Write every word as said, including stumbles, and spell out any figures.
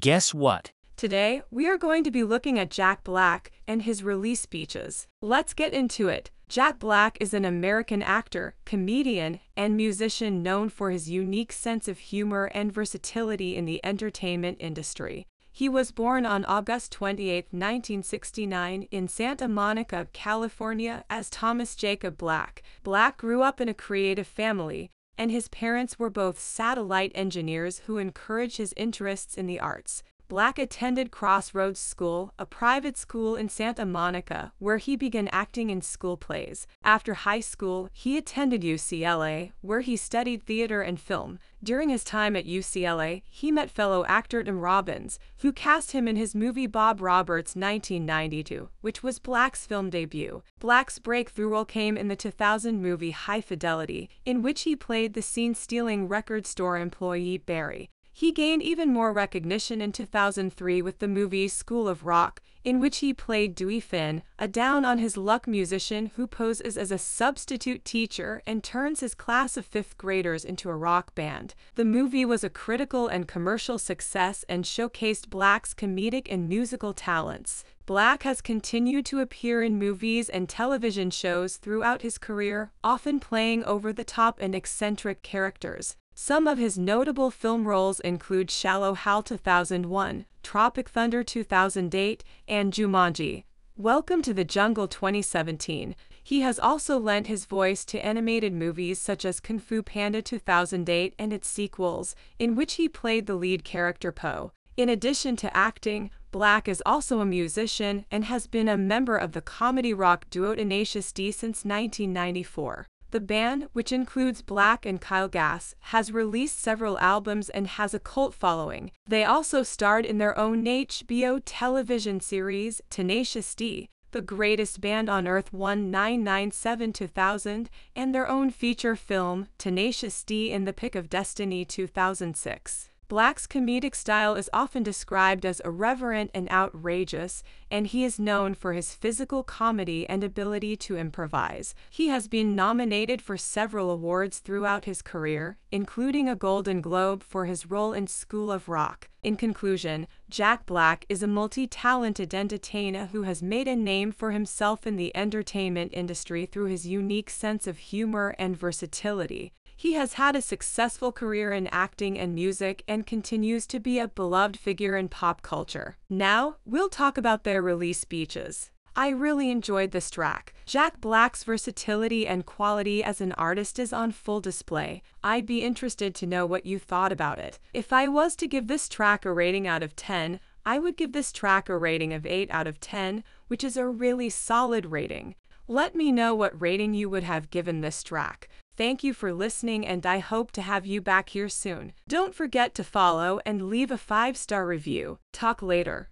Guess what? Today, we are going to be looking at Jack Black and his release speeches. Let's get into it. Jack Black is an American actor, comedian, and musician known for his unique sense of humor and versatility in the entertainment industry. He was born on August twenty-eighth, nineteen sixty-nine, in Santa Monica, California, as Thomas Jacob Black. Black grew up in a creative family, and his parents were both satellite engineers who encouraged his interests in the arts. Black attended Crossroads School, a private school in Santa Monica, where he began acting in school plays. After high school, he attended U C L A, where he studied theater and film. During his time at U C L A, he met fellow actor Tim Robbins, who cast him in his movie Bob Roberts nineteen ninety-two, which was Black's film debut. Black's breakthrough role came in the two thousand movie High Fidelity, in which he played the scene-stealing record store employee Barry. He gained even more recognition in two thousand three with the movie School of Rock, in which he played Dewey Finn, a down-on-his-luck musician who poses as a substitute teacher and turns his class of fifth graders into a rock band. The movie was a critical and commercial success and showcased Black's comedic and musical talents. Black has continued to appear in movies and television shows throughout his career, often playing over-the-top and eccentric characters. Some of his notable film roles include Shallow Hal two thousand one, Tropic Thunder two thousand eight, and Jumanji: Welcome to the Jungle twenty seventeen. He has also lent his voice to animated movies such as Kung Fu Panda two thousand eight and its sequels, in which he played the lead character Po. In addition to acting, Black is also a musician and has been a member of the comedy rock duo Tenacious D since nineteen ninety-four. The band, which includes Black and Kyle Gass, has released several albums and has a cult following. They also starred in their own H B O television series, Tenacious D, The Greatest Band on Earth nineteen ninety-seven to two thousand, and their own feature film, Tenacious D in the Pick of Destiny two thousand six. Black's comedic style is often described as irreverent and outrageous, and he is known for his physical comedy and ability to improvise. He has been nominated for several awards throughout his career, including a Golden Globe for his role in School of Rock. In conclusion, Jack Black is a multi-talented entertainer who has made a name for himself in the entertainment industry through his unique sense of humor and versatility. He has had a successful career in acting and music and continues to be a beloved figure in pop culture. Now, we'll talk about their release speeches. I really enjoyed this track. Jack Black's versatility and quality as an artist is on full display. I'd be interested to know what you thought about it. If I was to give this track a rating out of ten, I would give this track a rating of eight out of ten, which is a really solid rating. Let me know what rating you would have given this track. Thank you for listening, and I hope to have you back here soon. Don't forget to follow and leave a five-star review. Talk later.